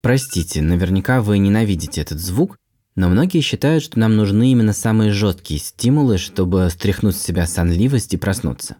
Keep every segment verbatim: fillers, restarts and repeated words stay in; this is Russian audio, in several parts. Простите, наверняка вы ненавидите этот звук, но многие считают, что нам нужны именно самые жесткие стимулы, чтобы стряхнуть с себя сонливость и проснуться.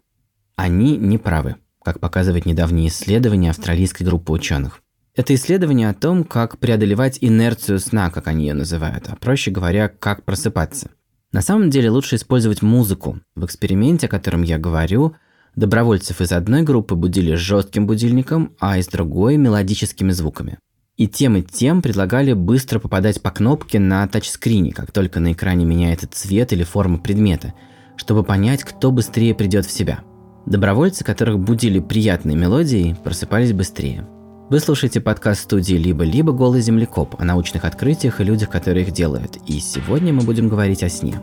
Они неправы, как показывает недавнее исследование австралийской группы ученых. Это исследование о том, как преодолевать инерцию сна, как они ее называют, а проще говоря, как просыпаться. На самом деле лучше использовать музыку. В эксперименте, о котором я говорю, добровольцев из одной группы будили жестким будильником, а из другой – мелодическими звуками. И тем и тем предлагали быстро попадать по кнопке на тачскрине, как только на экране меняется цвет или форма предмета, чтобы понять, кто быстрее придет в себя. Добровольцы, которых будили приятные мелодии, просыпались быстрее. Вы слушаете подкаст студии «Либо-Либо Голый Землекоп» о научных открытиях и людях, которые их делают. И сегодня мы будем говорить о сне.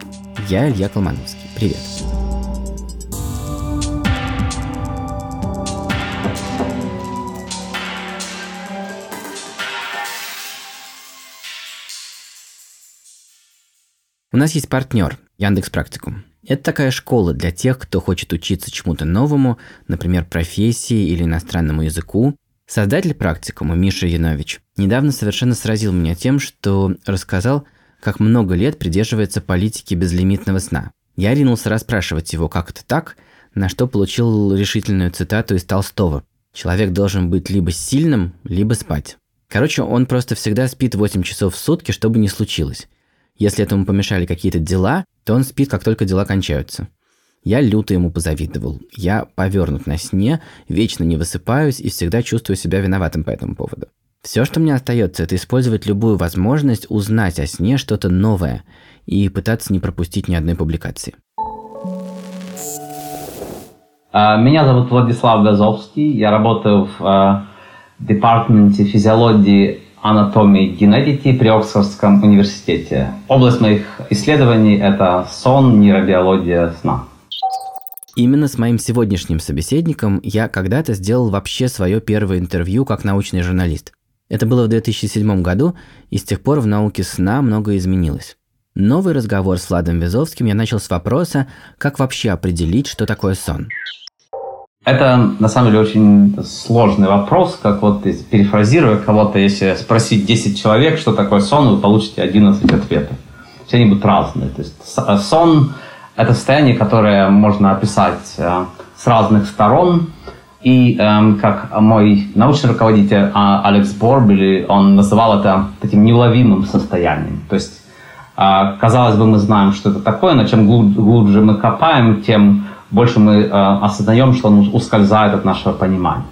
Я Илья Колмановский. Привет. У нас есть партнер – Яндекс.Практикум. Это такая школа для тех, кто хочет учиться чему-то новому, например, профессии или иностранному языку. Создатель практикума Миша Янович недавно совершенно сразил меня тем, что рассказал, как много лет придерживается политики безлимитного сна. Я ринулся расспрашивать его, как это так, на что получил решительную цитату из Толстого. «Человек должен быть либо сильным, либо спать». Короче, он просто всегда спит восемь часов в сутки, что бы ни случилось. Если этому помешали какие-то дела, то он спит, как только дела кончаются. Я люто ему позавидовал. Я повернут на сне, вечно не высыпаюсь и всегда чувствую себя виноватым по этому поводу. Все, что мне остается, это использовать любую возможность узнать о сне что-то новое и пытаться не пропустить ни одной публикации. Меня зовут Владислав Вязовский. Я работаю в департаменте физиологии, анатомии и генетики при Оксфордском университете. Область моих исследований – это сон, нейробиология сна. Именно с моим сегодняшним собеседником я когда-то сделал вообще свое первое интервью как научный журналист. Это было в две тысячи седьмом году, и с тех пор в науке сна многое изменилось. Новый разговор с Владом Вязовским я начал с вопроса, как вообще определить, что такое сон. Это, на самом деле, очень сложный вопрос, как вот перефразируя кого-то, если спросить десять человек, что такое сон, вы получите одиннадцать ответов. Все они будут разные. То есть сон – это состояние, которое можно описать с разных сторон. И как мой научный руководитель Алекс Борбели, он называл это таким неуловимым состоянием. То есть, казалось бы, мы знаем, что это такое, но чем глубже мы копаем, тем больше мы э, осознаем, что он ускользает от нашего понимания.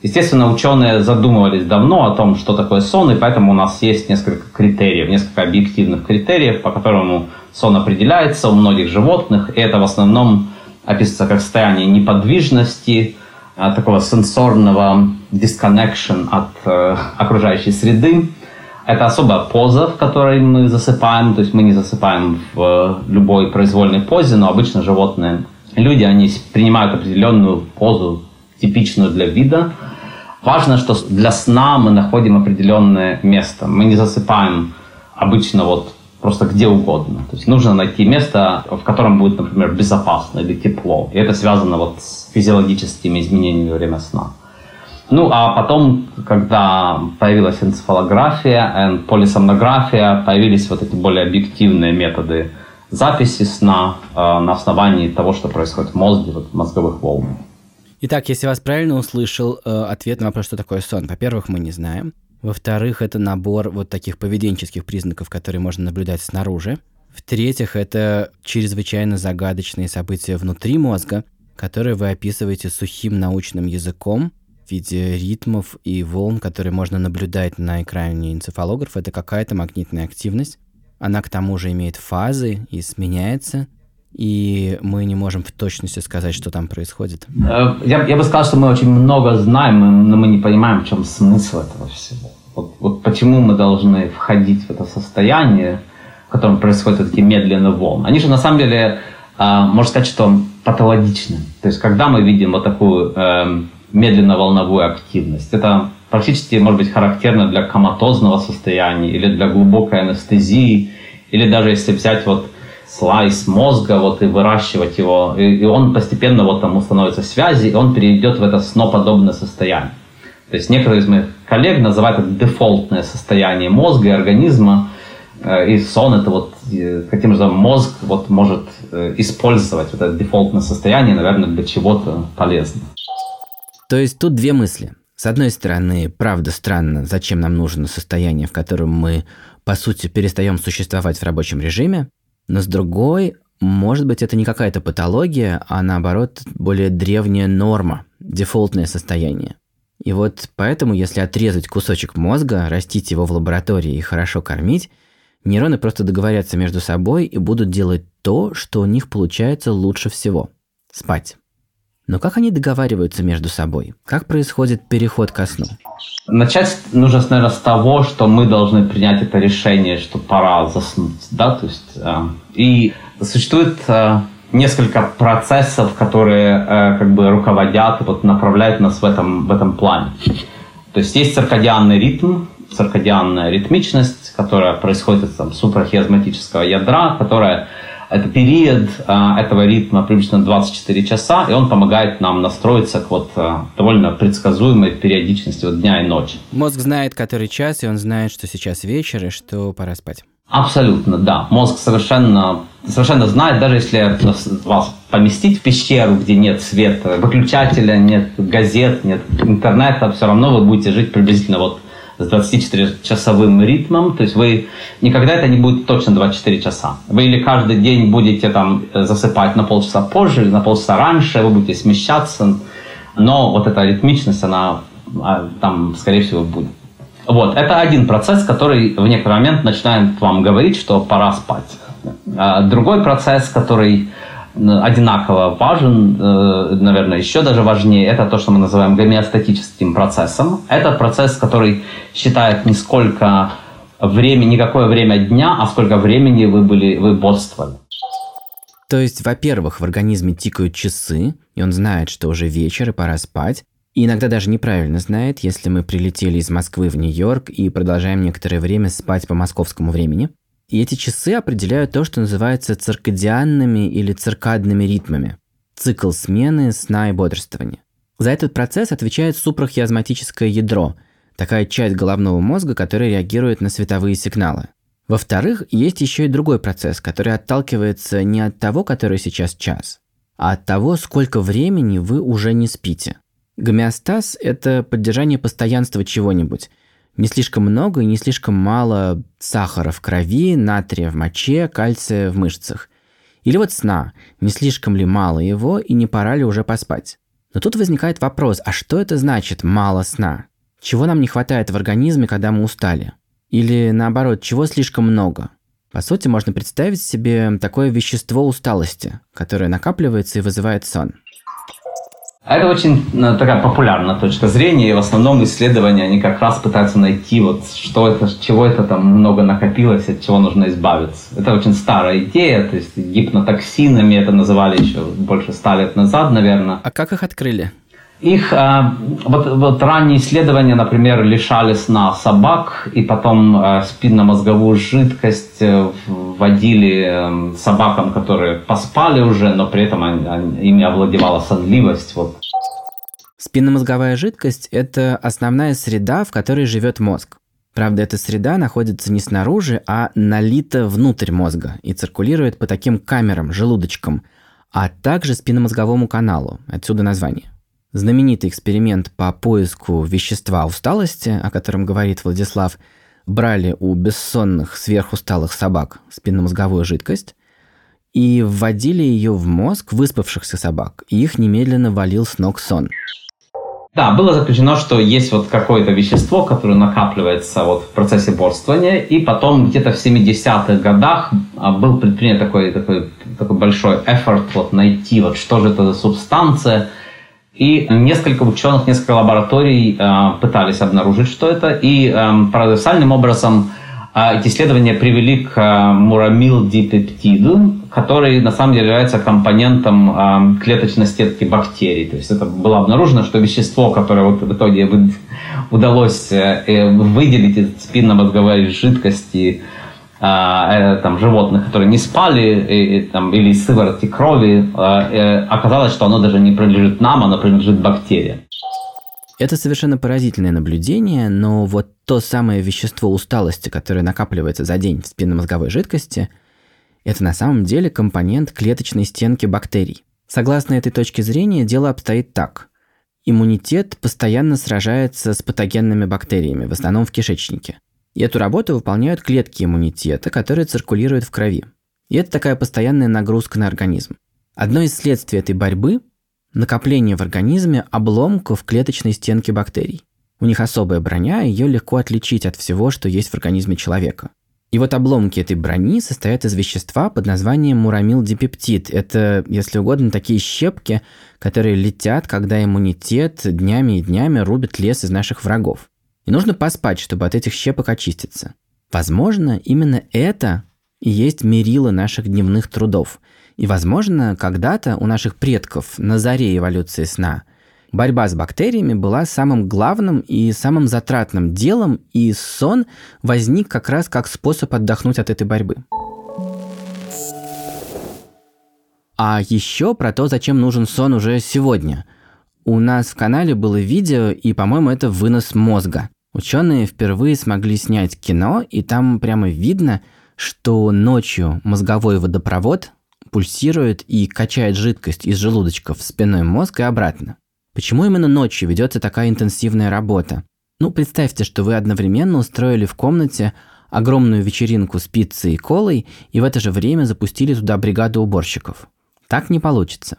Естественно, ученые задумывались давно о том, что такое сон, и поэтому у нас есть несколько критериев, несколько объективных критериев, по которым сон определяется у многих животных, и это в основном описывается как состояние неподвижности, э, такого сенсорного disconnection от э, окружающей среды. Это особая поза, в которой мы засыпаем, то есть мы не засыпаем в э, любой произвольной позе, но обычно животные... Люди, они принимают определенную позу, типичную для вида. Важно, что для сна мы находим определенное место. Мы не засыпаем обычно вот просто где угодно. То есть нужно найти место, в котором будет, например, безопасно или тепло. И это связано вот с физиологическими изменениями во время сна. Ну, а потом, когда появилась энцефалография, полисомнография, появились вот эти более объективные методы записи сна э, на основании того, что происходит в мозге, вот, мозговых волн. Итак, если вас правильно услышал, э, ответ на вопрос, что такое сон. Во-первых, мы не знаем. Во-вторых, это набор вот таких поведенческих признаков, которые можно наблюдать снаружи. В-третьих, это чрезвычайно загадочные события внутри мозга, которые вы описываете сухим научным языком в виде ритмов и волн, которые можно наблюдать на экране энцефалографа. Это какая-то магнитная активность. Она к тому же имеет фазы и сменяется, и мы не можем в точности сказать, что там происходит. Я, я бы сказал, что мы очень много знаем, но мы не понимаем, в чем смысл этого всего. Вот, вот почему мы должны входить в это состояние, в котором происходят такие медленные волны. Они же на самом деле, можно сказать, что патологичны. То есть когда мы видим вот такую э, медленно-волновую активность, это... практически, может быть, характерно для коматозного состояния или для глубокой анестезии, или даже если взять вот слайс мозга вот, и выращивать его, и, и он постепенно вот тому становится связи, и он перейдет в это сноподобное состояние. То есть некоторые из моих коллег называют это дефолтное состояние мозга и организма, и сон это вот каким же мозг вот может использовать вот это дефолтное состояние, наверное, для чего-то полезно. То есть тут две мысли. С одной стороны, правда странно, зачем нам нужно состояние, в котором мы, по сути, перестаем существовать в рабочем режиме, но с другой, может быть, это не какая-то патология, а наоборот, более древняя норма, дефолтное состояние. И вот поэтому, если отрезать кусочек мозга, растить его в лаборатории и хорошо кормить, нейроны просто договорятся между собой и будут делать то, что у них получается лучше всего – спать. Но как они договариваются между собой? Как происходит переход ко сну? Начать нужно, наверное, с того, что мы должны принять это решение, что пора заснуть. Да? То есть, э, и существует э, несколько процессов, которые э, как бы руководят, вот, направляют нас в этом, в этом плане. То есть есть циркадианный ритм, циркадианная ритмичность, которая происходит с супрахиазматического ядра, которая... Это период э, этого ритма приблизительно двадцать четыре часа, и он помогает нам настроиться к вот э, довольно предсказуемой периодичности вот дня и ночи. Мозг знает, который час, и он знает, что сейчас вечер, и что пора спать. Абсолютно, да. Мозг совершенно, совершенно знает, даже если вас поместить в пещеру, где нет света, выключателя, нет газет, нет интернета, все равно вы будете жить приблизительно вот с двадцатичетырёхчасовым ритмом, то есть вы никогда это не будет точно двадцать четыре часа. Вы или каждый день будете там засыпать на полчаса позже, или на полчаса раньше, вы будете смещаться, но вот эта ритмичность, она там, скорее всего, будет. Вот, это один процесс, который в некоторый момент начинает вам говорить, что пора спать. Другой процесс, который одинаково важен, наверное, еще даже важнее, это то, что мы называем гомеостатическим процессом. Это процесс, который считает не сколько времени, не какое время дня, а сколько времени вы были, вы бодрствовали. То есть, во-первых, в организме тикают часы, и он знает, что уже вечер и пора спать. И иногда даже неправильно знает, если мы прилетели из Москвы в Нью-Йорк и продолжаем некоторое время спать по московскому времени. И эти часы определяют то, что называется циркадианными или циркадными ритмами – цикл смены сна и бодрствования. За этот процесс отвечает супрахиазматическое ядро – такая часть головного мозга, которая реагирует на световые сигналы. Во-вторых, есть еще и другой процесс, который отталкивается не от того, который сейчас час, а от того, сколько времени вы уже не спите. Гомеостаз – это поддержание постоянства чего-нибудь. Не слишком много и не слишком мало сахара в крови, натрия в моче, кальция в мышцах. Или вот сна. Не слишком ли мало его и не пора ли уже поспать? Но тут возникает вопрос, а что это значит «мало сна»? Чего нам не хватает в организме, когда мы устали? Или наоборот, чего слишком много? По сути, можно представить себе такое вещество усталости, которое накапливается и вызывает сон. Это очень такая популярная точка зрения, и в основном исследования, они как раз пытаются найти, вот, что это, чего это там много накопилось, от чего нужно избавиться. Это очень старая идея, то есть гипнотоксинами это называли еще больше ста лет назад, наверное. А как их открыли? Их э, вот, вот ранние исследования, например, лишали сна собак, и потом э, спинномозговую жидкость вводили э, собакам, которые поспали уже, но при этом они, они, ими овладевала сонливость. Вот. Спинномозговая жидкость – это основная среда, в которой живет мозг. Правда, эта среда находится не снаружи, а налита внутрь мозга и циркулирует по таким камерам, желудочкам, а также спинномозговому каналу, отсюда название. Знаменитый эксперимент по поиску вещества усталости, о котором говорит Владислав, брали у бессонных сверхусталых собак спинномозговую жидкость и вводили ее в мозг выспавшихся собак, и их немедленно валил с ног сон. Да, было заключено, что есть вот какое-то вещество, которое накапливается вот в процессе бодрствования, и потом где-то в семидесятых годах был предпринят такой, такой, такой большой эфорт вот найти, вот что же это за субстанция. И несколько ученых, несколько лабораторий э, пытались обнаружить, что это. И э, парадоксальным образом э, эти исследования привели к э, мурамилдипептиду, который на самом деле является компонентом э, клеточной сетки бактерий. То есть это было обнаружено, что вещество, которое вот в итоге вы, удалось э, выделить из спинномозговой жидкости э, э, там, животных, которые не спали, э, э, там, или из сыворотки крови, э, э, оказалось, что оно даже не принадлежит нам, оно принадлежит бактериям. Это совершенно поразительное наблюдение, но вот то самое вещество усталости, которое накапливается за день в спинномозговой жидкости, это на самом деле компонент клеточной стенки бактерий. Согласно этой точке зрения, дело обстоит так. Иммунитет постоянно сражается с патогенными бактериями, в основном в кишечнике. И эту работу выполняют клетки иммунитета, которые циркулируют в крови. И это такая постоянная нагрузка на организм. Одно из следствий этой борьбы – накопление в организме обломков клеточной стенки бактерий. У них особая броня, ее легко отличить от всего, что есть в организме человека. И вот обломки этой брони состоят из вещества под названием мурамилдипептид. Это, если угодно, такие щепки, которые летят, когда иммунитет днями и днями рубит лес из наших врагов. И нужно поспать, чтобы от этих щепок очиститься. Возможно, именно это и есть мерило наших дневных трудов. И, возможно, когда-то у наших предков на заре эволюции сна борьба с бактериями была самым главным и самым затратным делом, и сон возник как раз как способ отдохнуть от этой борьбы. А еще про то, зачем нужен сон уже сегодня. У нас в канале было видео, и, по-моему, это вынос мозга. Ученые впервые смогли снять кино, и там прямо видно, что ночью мозговой водопровод пульсирует и качает жидкость из желудочка в спинной мозг и обратно. Почему именно ночью ведется такая интенсивная работа? Ну, представьте, что вы одновременно устроили в комнате огромную вечеринку с пиццей и колой и в это же время запустили туда бригаду уборщиков. Так не получится.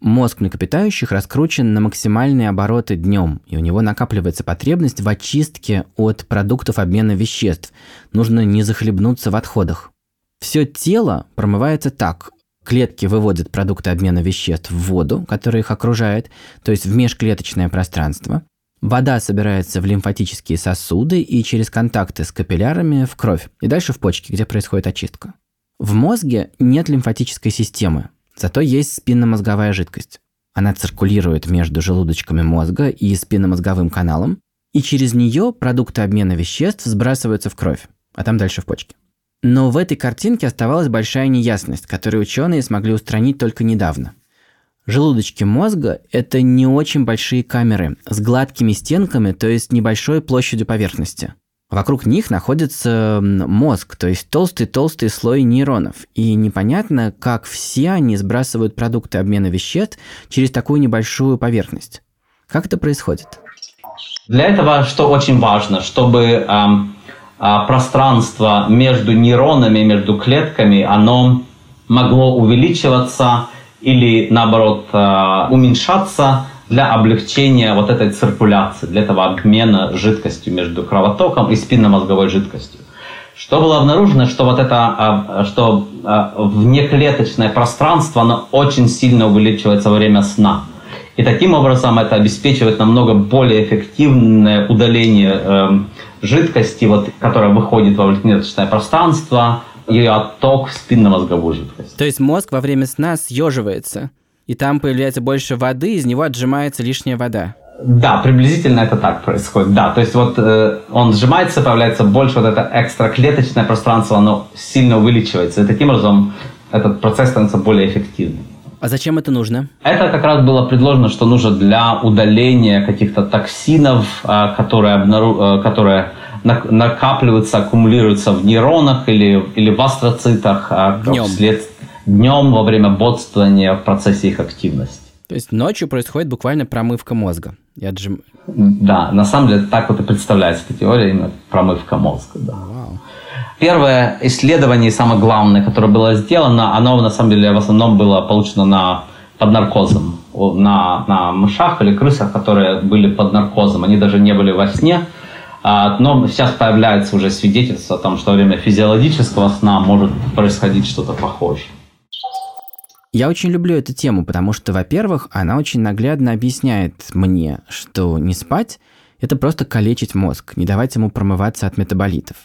Мозг млекопитающих раскручен на максимальные обороты днем, и у него накапливается потребность в очистке от продуктов обмена веществ. Нужно не захлебнуться в отходах. Все тело промывается так. Клетки выводят продукты обмена веществ в воду, которая их окружает, то есть в межклеточное пространство. Вода собирается в лимфатические сосуды и через контакты с капиллярами в кровь, и дальше в почки, где происходит очистка. В мозге нет лимфатической системы, зато есть спинномозговая жидкость. Она циркулирует между желудочками мозга и спинномозговым каналом, и через нее продукты обмена веществ сбрасываются в кровь, а там дальше в почки. Но в этой картинке оставалась большая неясность, которую ученые смогли устранить только недавно. Желудочки мозга – это не очень большие камеры с гладкими стенками, то есть небольшой площадью поверхности. Вокруг них находится мозг, то есть толстый-толстый слой нейронов. И непонятно, как все они сбрасывают продукты обмена веществ через такую небольшую поверхность. Как это происходит? Для этого что очень важно, чтобы... Эм... пространство между нейронами, между клетками, оно могло увеличиваться или, наоборот, уменьшаться для облегчения вот этой циркуляции, для этого обмена жидкостью между кровотоком и спинномозговой жидкостью. Что было обнаружено, что вот это, что внеклеточное пространство, оно очень сильно увеличивается во время сна. И таким образом это обеспечивает намного более эффективное удаление э, жидкости, вот, которая выходит во внеклеточное пространство, и отток в спинномозговую жидкость. То есть мозг во время сна съеживается, и там появляется больше воды, из него отжимается лишняя вода. Да, приблизительно это так происходит. Да, то есть вот э, он сжимается, появляется больше вот это экстраклеточное пространство, оно сильно увеличивается, и таким образом этот процесс становится более эффективным. А зачем это нужно? Это как раз было предложено, что нужно для удаления каких-то токсинов, которые, обнару... которые накапливаются, аккумулируются в нейронах или, или в астроцитах днем. Вслед... днем во время бодрствования в процессе их активности. То есть ночью происходит буквально промывка мозга. И отжим... Да, на самом деле так вот и представляется эта теория, именно промывка мозга. Да. Вау. Первое исследование, самое главное, которое было сделано, оно на самом деле в основном было получено на, под наркозом, на, на мышах или крысах, которые были под наркозом, они даже не были во сне. Но сейчас появляется уже свидетельство о том, что во время физиологического сна может происходить что-то похожее. Я очень люблю эту тему, потому что, во-первых, она очень наглядно объясняет мне, что не спать – это просто калечить мозг, не давать ему промываться от метаболитов.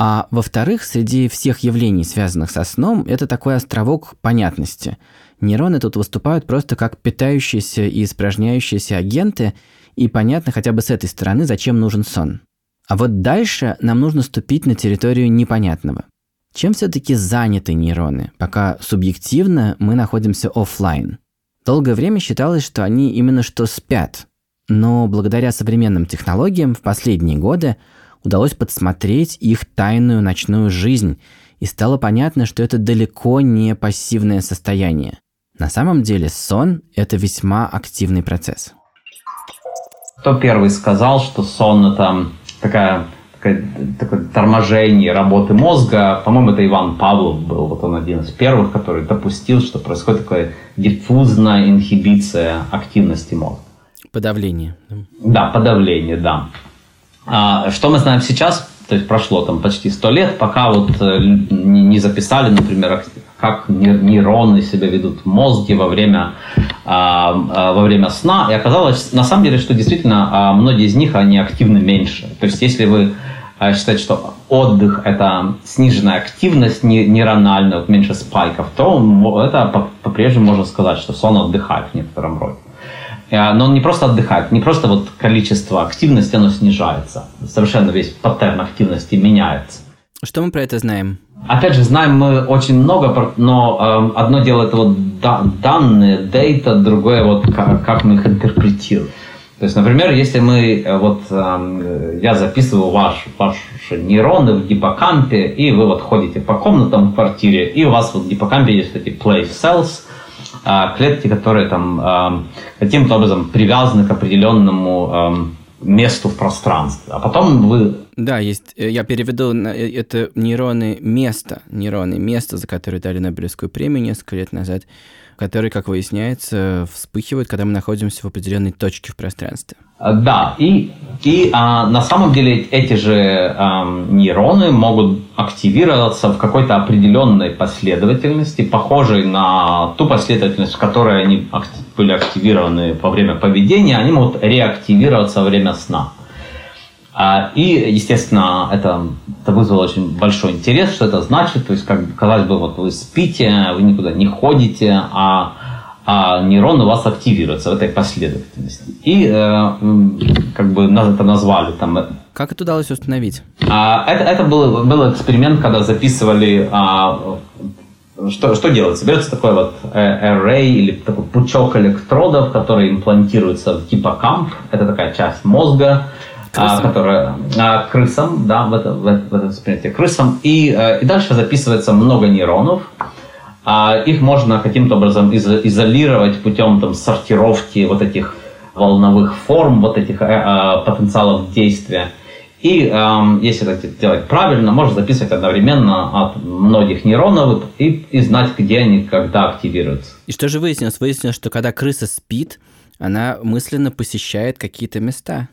А во-вторых, среди всех явлений, связанных со сном, это такой островок понятности. Нейроны тут выступают просто как питающиеся и испражняющиеся агенты, и понятно хотя бы с этой стороны, зачем нужен сон. А вот дальше нам нужно ступить на территорию непонятного. Чем все-таки заняты нейроны, пока субъективно мы находимся офлайн? Долгое время считалось, что они именно что спят. но благодаря современным технологиям в последние годы удалось подсмотреть их тайную ночную жизнь, и стало понятно, что это далеко не пассивное состояние. На самом деле сон – это весьма активный процесс. Кто первый сказал, что сон – это такая, такая, такое торможение работы мозга? По-моему, это Иван Павлов был, вот он один из первых, который допустил, что происходит такая диффузная инхибиция активности мозга. Подавление. Да, подавление, да. А что мы знаем сейчас? То есть прошло там почти сто лет, пока вот не записали, например, как нейроны себя ведут в мозге во время, во время сна. И оказалось, на самом деле, что действительно многие из них, они активны меньше. То есть если вы считаете, что отдых – это сниженная активность нейрональная, вот меньше спайков, то это по-прежнему можно сказать, что сон отдыхает в некотором роде. Но он не просто отдыхает, не просто вот количество активности, оно снижается. Совершенно весь паттерн активности меняется. Что мы про это знаем? Опять же, знаем мы очень много, но э, одно дело это вот да, данные, дейта, другое вот как, как мы их интерпретируем. То есть, например, если мы, вот э, я записываю ваш, ваши нейроны в гиппокампе, и вы вот ходите по комнатам в квартире, и у вас вот в гиппокампе есть эти place cells, клетки, которые там каким-то образом привязаны к определенному месту в пространстве. А потом вы... Да, есть. Я переведу на это нейроны места. Нейроны места, за которые дали Нобелевскую премию несколько лет назад, которые, как выясняется, вспыхивают, когда мы находимся в определенной точке в пространстве. Да, и, и а, на самом деле эти же а, нейроны могут активироваться в какой-то определенной последовательности, похожей на ту последовательность, в которой они были активированы во время поведения, они могут реактивироваться во время сна. И, естественно, это, это вызвало очень большой интерес, что это значит. То есть, как, казалось бы, вот вы спите, вы никуда не ходите, а, а нейрон у вас активируется в этой последовательности. И как бы нас это назвали там. Как это удалось установить? Это, это был, был эксперимент, когда записывали, что, что делается. Берется такой вот array или такой пучок электродов, которые имплантируются в гиппокамп. Это такая часть мозга. Крысам. Которая, крысам, да, в этом, в этом эксперименте крысам. И, и дальше записывается много нейронов. Их можно каким-то образом изолировать путем там, сортировки вот этих волновых форм, вот этих потенциалов действия. И если это делать правильно, можно записывать одновременно от многих нейронов и, и знать, где они, когда активируются. И что же выяснилось? Выяснилось, что когда крыса спит, она мысленно посещает какие-то места.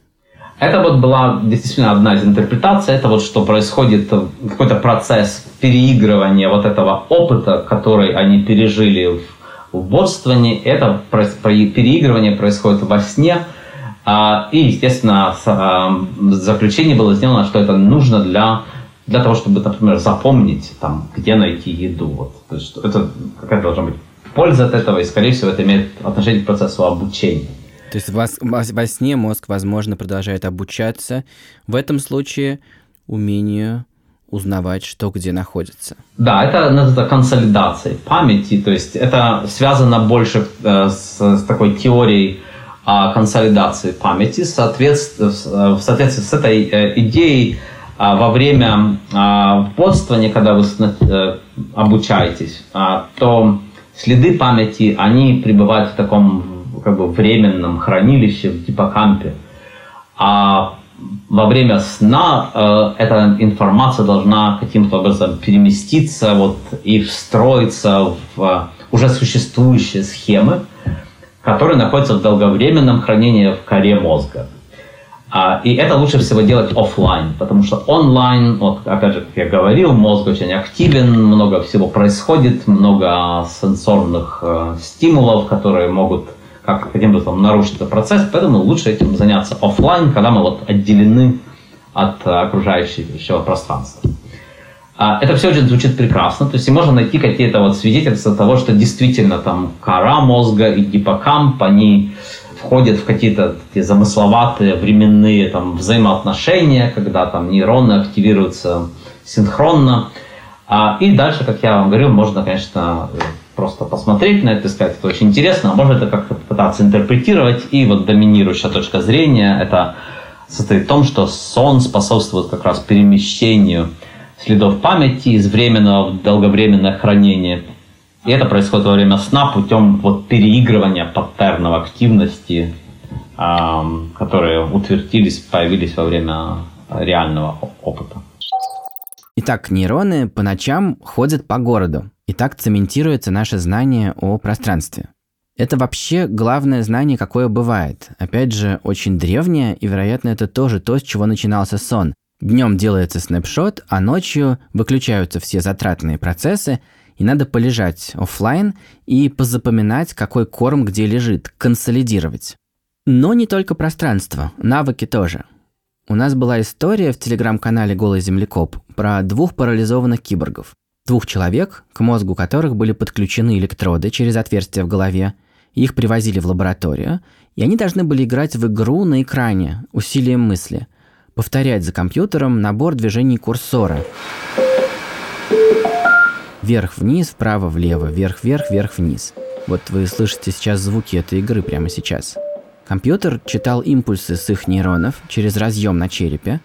Это вот была действительно одна из интерпретаций, это вот что происходит, какой-то процесс переигрывания вот этого опыта, который они пережили в, в бодрствовании, это про, про, переигрывание происходит во сне, а, и, естественно, с, а, заключение было сделано, что это нужно для, для того, чтобы, например, запомнить, там, где найти еду. Вот. То есть, это какая должна быть польза от этого, и, скорее всего, это имеет отношение к процессу обучения. То есть во, во, во сне мозг, возможно, продолжает обучаться. В этом случае умению узнавать, что где находится. Да, это называется консолидацией памяти. То есть это связано больше э, с, с такой теорией э, консолидации памяти. Соответств, в соответствии с этой э, идеей э, во время э, бодрствования, когда вы э, обучаетесь, э, то следы памяти, они пребывают в таком... как бы временном хранилище в гиппокампе. А во время сна э, эта информация должна каким-то образом переместиться вот, и встроиться в э, уже существующие схемы, которые находятся в долговременном хранении в коре мозга. А, и это лучше всего делать офлайн, потому что онлайн, вот, опять же, как я говорил, мозг очень активен, много всего происходит, много сенсорных э, стимулов, которые могут как каким-то там нарушить этот процесс, поэтому лучше этим заняться офлайн, когда мы вот отделены от окружающего пространства. Это все очень звучит прекрасно, то есть можно найти какие-то вот свидетельства того, что действительно там кора мозга и гиппокамп, они входят в какие-то замысловатые временные там взаимоотношения, когда там нейроны активируются синхронно. И дальше, как я вам говорил, можно, конечно, просто посмотреть на это и сказать, это очень интересно, а можно это как-то попытаться интерпретировать. И вот доминирующая точка зрения, это состоит в том, что сон способствует как раз перемещению следов памяти из временного в долговременное хранение. И это происходит во время сна путем вот переигрывания паттернов активности, эм, которые утвердились, появились во время реального опыта. Итак, нейроны по ночам ходят по городу. И так цементируется наше знание о пространстве. Это вообще главное знание, какое бывает. Опять же, очень древнее, и, вероятно, это тоже то, с чего начинался сон. Днем делается снапшот, а ночью выключаются все затратные процессы, и надо полежать офлайн и позапоминать, какой корм где лежит, консолидировать. Но не только пространство, навыки тоже. У нас была история в телеграм-канале «Голый землекоп» про двух парализованных киборгов. Двух человек, к мозгу которых были подключены электроды через отверстия в голове, их привозили в лабораторию, и они должны были играть в игру на экране усилием мысли, повторять за компьютером набор движений курсора. Вверх-вниз, вправо-влево, вверх-вверх, вверх-вниз. Вот вы слышите сейчас звуки этой игры прямо сейчас. Компьютер читал импульсы с их нейронов через разъем на черепе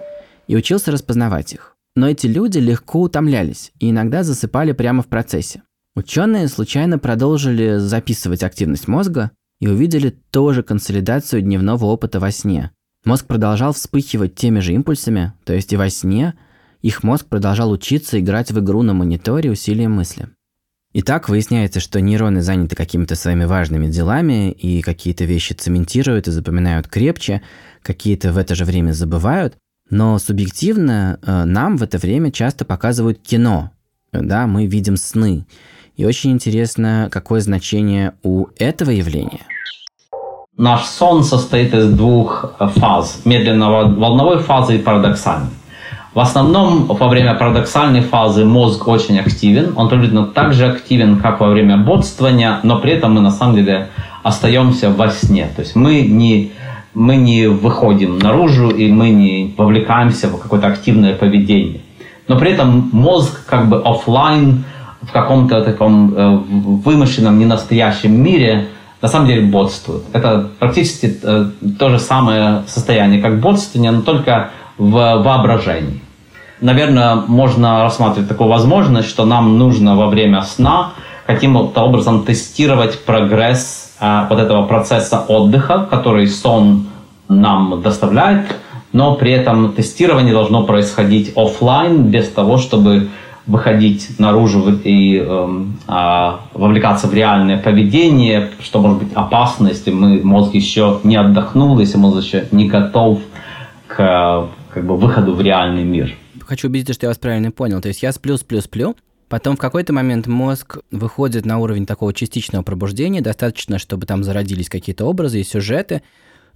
и учился распознавать их. Но эти люди легко утомлялись и иногда засыпали прямо в процессе. Ученые случайно продолжили записывать активность мозга и увидели тоже консолидацию дневного опыта во сне. Мозг продолжал вспыхивать теми же импульсами, то есть и во сне их мозг продолжал учиться играть в игру на мониторе усилием мысли. Итак, выясняется, что нейроны заняты какими-то своими важными делами, и какие-то вещи цементируют и запоминают крепче, какие-то в это же время забывают. Но субъективно э, нам в это время часто показывают кино, да, мы видим сны. И очень интересно, какое значение у этого явления. Наш сон состоит из двух фаз, медленно-волновой фазы и парадоксальной. В основном во время парадоксальной фазы мозг очень активен, он примерно так же активен, как во время бодрствования, но при этом мы на самом деле остаемся во сне, то есть мы не... мы не выходим наружу и мы не вовлекаемся в какое-то активное поведение. Но при этом мозг как бы офлайн в каком-то таком э, вымышленном, ненастоящем мире на самом деле бодрствует. Это практически э, то же самое состояние, как бодрствование, но только в воображении. Наверное, можно рассматривать такую возможность, что нам нужно во время сна каким-то образом тестировать прогресс вот этого процесса отдыха, который сон нам доставляет, но при этом тестирование должно происходить офлайн, без того, чтобы выходить наружу и э, э, вовлекаться в реальное поведение, что может быть опасно, если мы, мозг еще не отдохнул, если мозг еще не готов к как бы, выходу в реальный мир. Хочу убедиться, что я вас правильно понял. То есть я сплю, сплю, сплю. Потом в какой-то момент мозг выходит на уровень такого частичного пробуждения, достаточно, чтобы там зародились какие-то образы и сюжеты,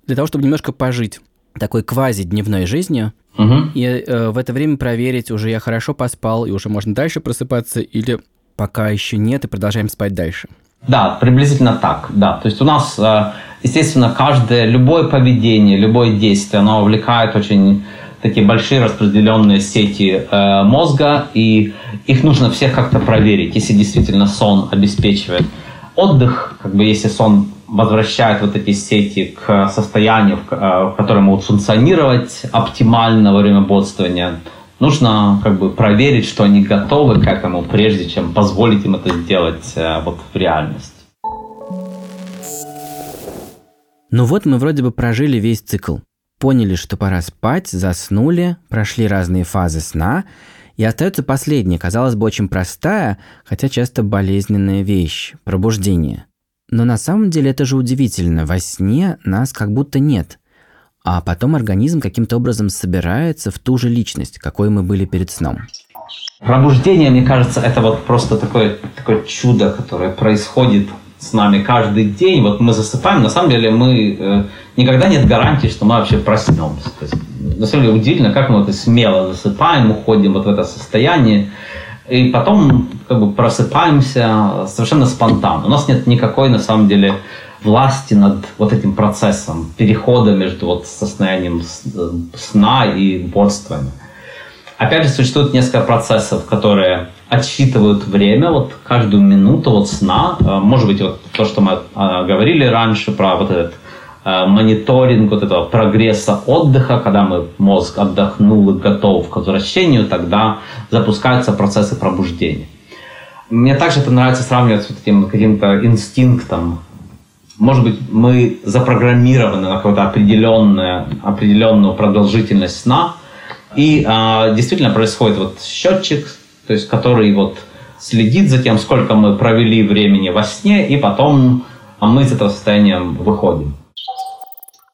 для того, чтобы немножко пожить такой квази-дневной жизнью, угу. и э, в это время проверить, уже я хорошо поспал, и уже можно дальше просыпаться, или пока еще нет, и продолжаем спать дальше. Да, приблизительно так, да. То есть у нас, естественно, каждое, любое поведение, любое действие, оно увлекает очень... такие большие распределенные сети э, мозга, и их нужно всех как-то проверить, если действительно сон обеспечивает отдых, как бы если сон возвращает вот эти сети к состоянию, в, э, в котором могут функционировать оптимально во время бодрствования, нужно как бы проверить, что они готовы к этому, прежде чем позволить им это сделать э, вот в реальности. Ну вот мы вроде бы прожили весь цикл. Поняли, что пора спать, заснули, прошли разные фазы сна, и остается последняя, казалось бы, очень простая, хотя часто болезненная вещь – пробуждение. Но на самом деле это же удивительно, во сне нас как будто нет, а потом организм каким-то образом собирается в ту же личность, какой мы были перед сном. Пробуждение, мне кажется, это вот просто такое, такое чудо, которое происходит с нами каждый день, вот мы засыпаем, на самом деле мы э, никогда нет гарантии, что мы вообще проснемся. То есть, на самом деле удивительно, как мы вот смело засыпаем, уходим вот в это состояние, и потом как бы просыпаемся совершенно спонтанно. У нас нет никакой, на самом деле, власти над вот этим процессом, перехода между вот состоянием сна и бодрствованием. Опять же, существует несколько процессов, которые отсчитывают время, вот каждую минуту вот сна. Может быть, вот то, что мы говорили раньше про вот этот мониторинг вот этого прогресса отдыха, когда мы мозг отдохнул и готов к возвращению, тогда запускаются процессы пробуждения. Мне также это нравится сравнивать с вот этим каким-то инстинктом. Может быть, мы запрограммированы на какую-то определенную, определенную продолжительность сна, и э, действительно происходит вот счетчик, то есть, который вот следит за тем, сколько мы провели времени во сне, и потом мы из этого состояния выходим.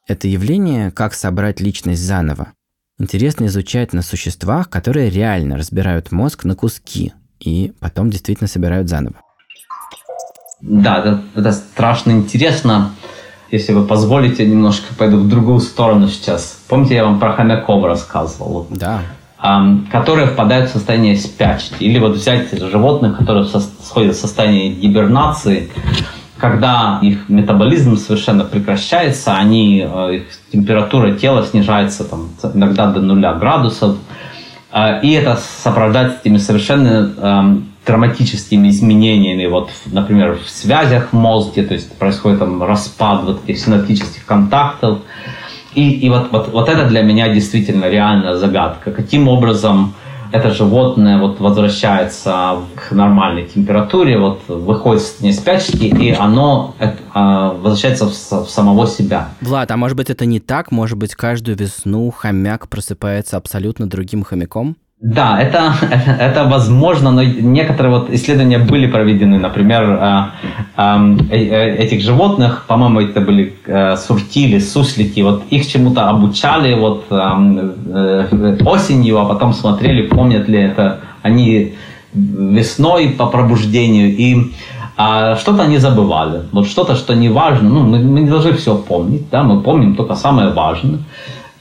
Это явление «Как собрать личность заново» интересно изучать на существах, которые реально разбирают мозг на куски и потом действительно собирают заново. Да, это, это страшно интересно. Если вы позволите, немножко пойду в другую сторону сейчас. Помните, я вам про хомяков рассказывал? Да. Эм, которые впадают в состояние спячки. Или вот взять животных, которые входят в состояние гибернации. Когда их метаболизм совершенно прекращается, они, их температура тела снижается там, иногда до нуля градусов. И это сопровождается этими совершенно э, травматическими изменениями, вот, например, в связях в мозге, то есть происходит там распад вот этих синаптических контактов. И, и вот, вот, вот это для меня действительно реальная загадка. Каким образом это животное вот возвращается к нормальной температуре, вот выходит из спячки, и оно это, возвращается в, в самого себя. Влад, а может быть это не так? Может быть, каждую весну хомяк просыпается абсолютно другим хомяком? Да, это, это, это возможно, но некоторые вот исследования были проведены. Например, э, э, э, этих животных, по-моему, это были э, суртили, суслики, вот их чему-то обучали вот, э, осенью, а потом смотрели, помнят ли это они весной по пробуждению. И э, что-то они забывали, вот что-то, что не важно. Ну, мы, мы не должны все помнить, да? Мы помним только самое важное.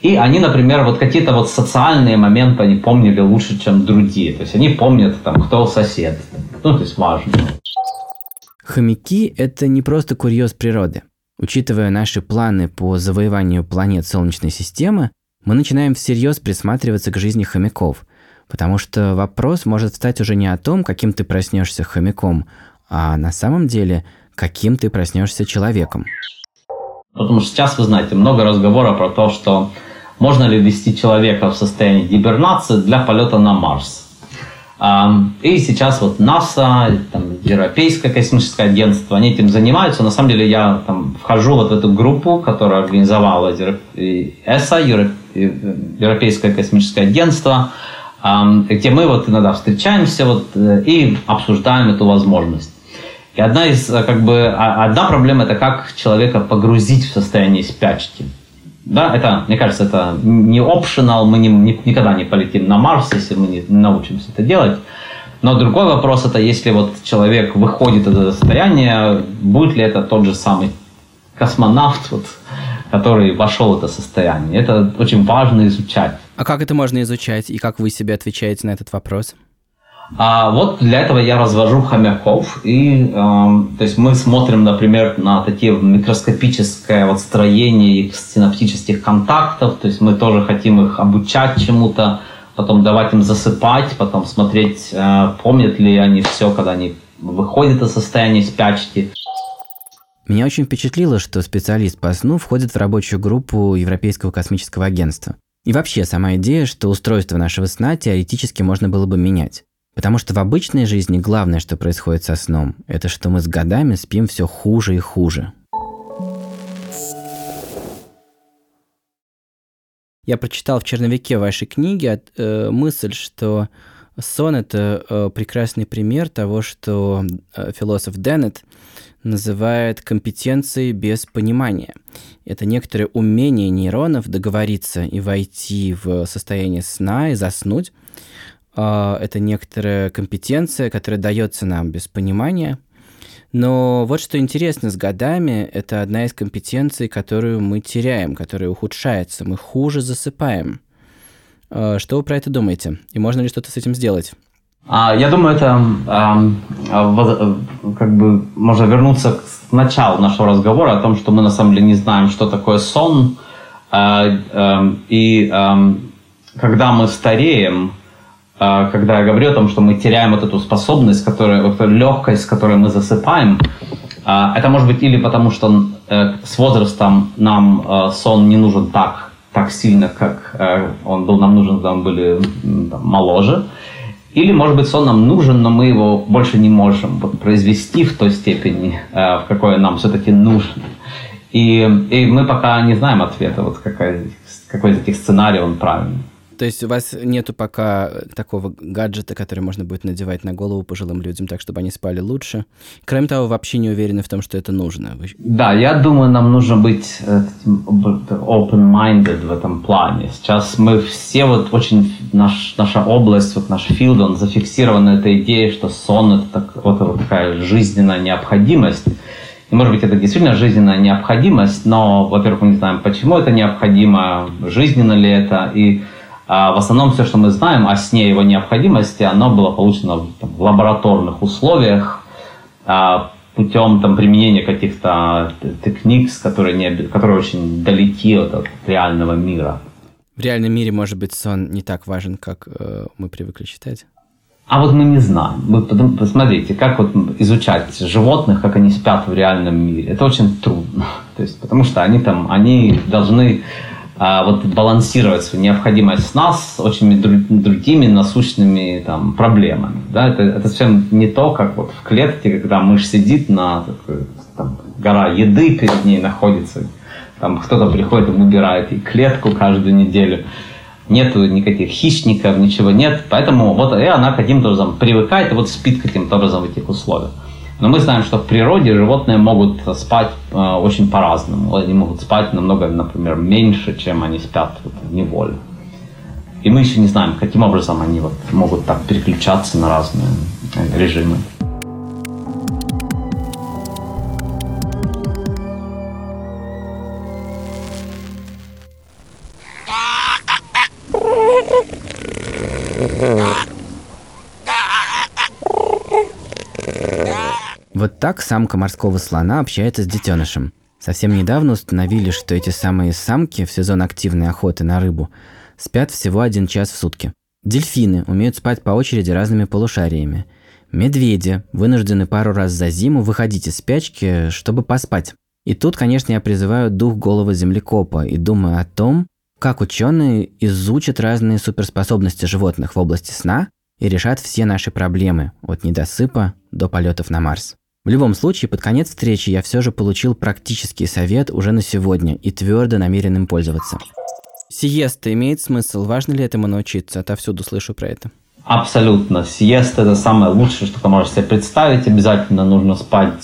И они, например, вот какие-то вот социальные моменты они помнили лучше, чем другие. То есть они помнят, там, кто сосед. Ну, то есть важно. Хомяки – это не просто курьез природы. Учитывая наши планы по завоеванию планет Солнечной системы, мы начинаем всерьез присматриваться к жизни хомяков. Потому что вопрос может стать уже не о том, каким ты проснешься хомяком, а на самом деле, каким ты проснешься человеком. Потому что сейчас, вы знаете, много разговоров про то, что можно ли ввести человека в состояние гибернации для полета на Марс. И сейчас вот НАСА, там, Европейское космическое агентство, они этим занимаются. На самом деле я там, вхожу вот в эту группу, которая организовала ЭСА, Европейское космическое агентство, где мы вот иногда встречаемся вот, и обсуждаем эту возможность. И одна из, как бы, одна проблема – это как человека погрузить в состояние спячки. Да, это, мне кажется, это не optional, мы не, не, никогда не полетим на Марс, если мы не научимся это делать. Но другой вопрос – это если вот человек выходит из этого состояния, будет ли это тот же самый космонавт, вот, который вошел в это состояние. Это очень важно изучать. А как это можно изучать, и как вы себе отвечаете на этот вопрос? А вот для этого я развожу хомяков, и, э, то есть мы смотрим, например, на такие микроскопическое вот строение их синаптических контактов, то есть мы тоже хотим их обучать чему-то, потом давать им засыпать, потом смотреть, э, помнят ли они все, когда они выходят из состояния спячки. Меня очень впечатлило, что специалист по сну входит в рабочую группу Европейского космического агентства. И вообще сама идея, что устройство нашего сна теоретически можно было бы менять. Потому что в обычной жизни главное, что происходит со сном, это что мы с годами спим все хуже и хуже. Я прочитал в черновике вашей книги э, мысль, что сон – это э, прекрасный пример того, что э, философ Деннет называет компетенцией без понимания. Это некоторое умение нейронов договориться и войти в состояние сна и заснуть. Это некоторая компетенция, которая дается нам без понимания. Но вот что интересно, с годами это одна из компетенций, которую мы теряем, которая ухудшается, мы хуже засыпаем. Что вы про это думаете? И можно ли что-то с этим сделать? Я думаю, это как бы можно вернуться к началу нашего разговора о том, что мы на самом деле не знаем, что такое сон. И когда мы стареем, когда я говорю о том, что мы теряем вот эту способность, которая, вот легкость, с которой мы засыпаем, это может быть или потому, что с возрастом нам сон не нужен так, так сильно, как он был нам нужен, когда мы были там, моложе, или, может быть, сон нам нужен, но мы его больше не можем вот, произвести в той степени, в какой нам все-таки нужен. И, и мы пока не знаем ответа, вот какой, какой из этих сценариев он правильный. То есть у вас нету пока такого гаджета, который можно будет надевать на голову пожилым людям, так, чтобы они спали лучше. Кроме того, вы вообще не уверены в том, что это нужно. Вы... Да, я думаю, нам нужно быть open-minded в этом плане. Сейчас мы все, вот очень наш, наша область, вот наш филд, он зафиксирован этой идеей, что сон – это так, вот, вот такая жизненная необходимость. И, может быть, это действительно жизненная необходимость, но, во-первых, мы не знаем, почему это необходимо, жизненно ли это, и в основном все, что мы знаем о сне и его необходимости, оно было получено там, в лабораторных условиях путем там, применения каких-то техник, которые, не, которые очень далеки от, от реального мира. В реальном мире, может быть, сон не так важен, как э, мы привыкли считать? А вот мы не знаем. Мы, посмотрите, как вот изучать животных, как они спят в реальном мире. Это очень трудно, то есть, потому что они, там, они должны... вот балансировать свою необходимость сна с очень другими насущными там, проблемами. Да? Это, это совсем не то, как вот в клетке, когда мышь сидит, на такой, там, гора еды перед ней находится, там кто-то приходит и выбирает и клетку каждую неделю. Нету никаких хищников, ничего нет. Поэтому вот и она каким-то образом привыкает и вот спит каким-то образом в этих условиях. Но мы знаем, что в природе животные могут спать э, очень по-разному. Они могут спать намного, например, меньше, чем они спят вот, невольно. И мы еще не знаем, каким образом они вот, могут так переключаться на разные э, режимы. Вот так самка морского слона общается с детенышем. Совсем недавно установили, что эти самые самки в сезон активной охоты на рыбу спят всего один час в сутки. Дельфины умеют спать по очереди разными полушариями. Медведи вынуждены пару раз за зиму выходить из спячки, чтобы поспать. И тут, конечно, я призываю дух голого землекопа и думаю о том, как ученые изучат разные суперспособности животных в области сна и решат все наши проблемы от недосыпа до полетов на Марс. В любом случае, под конец встречи я все же получил практический совет уже на сегодня и твердо намерен им пользоваться. Сиеста имеет смысл? Важно ли этому научиться? Отовсюду слышу про это. Абсолютно. Сиеста – это самое лучшее, что ты можешь себе представить. Обязательно нужно спать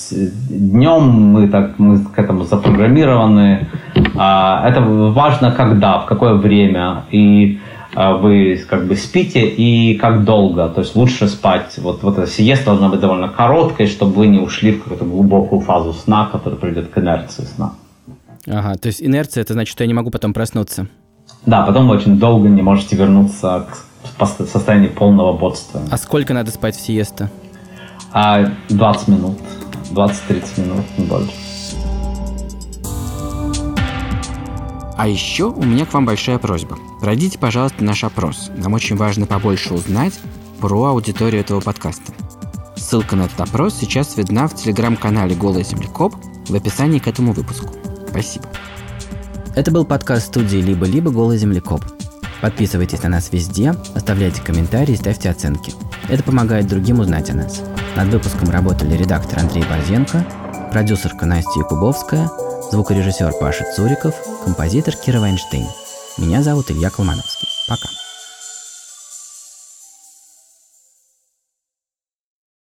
днем. Мы, так, мы к этому запрограммированы. Это важно когда, в какое время. И вы как бы спите и как долго, то есть лучше спать. Вот, вот эта сиеста должна быть довольно короткой, чтобы вы не ушли в какую-то глубокую фазу сна, которая приведет к инерции сна. Ага, то есть инерция, это значит, что я не могу потом проснуться. Да, потом вы очень долго не можете вернуться к состоянию полного бодства. А сколько надо спать в сиесту? двадцать минут, двадцать-тридцать минут, не больше. А еще у меня к вам большая просьба. Пройдите, пожалуйста, наш опрос. Нам очень важно побольше узнать про аудиторию этого подкаста. Ссылка на этот опрос сейчас видна в телеграм-канале «Голый землекоп» в описании к этому выпуску. Спасибо. Это был подкаст студии «Либо-либо Голый землекоп». Подписывайтесь на нас везде, оставляйте комментарии и ставьте оценки. Это помогает другим узнать о нас. Над выпуском работали редактор Андрей Борзенко, продюсерка Настя Якубовская, звукорежиссер Паша Цуриков, композитор Кира Вайнштейн. Меня зовут Илья Колмановский. Пока.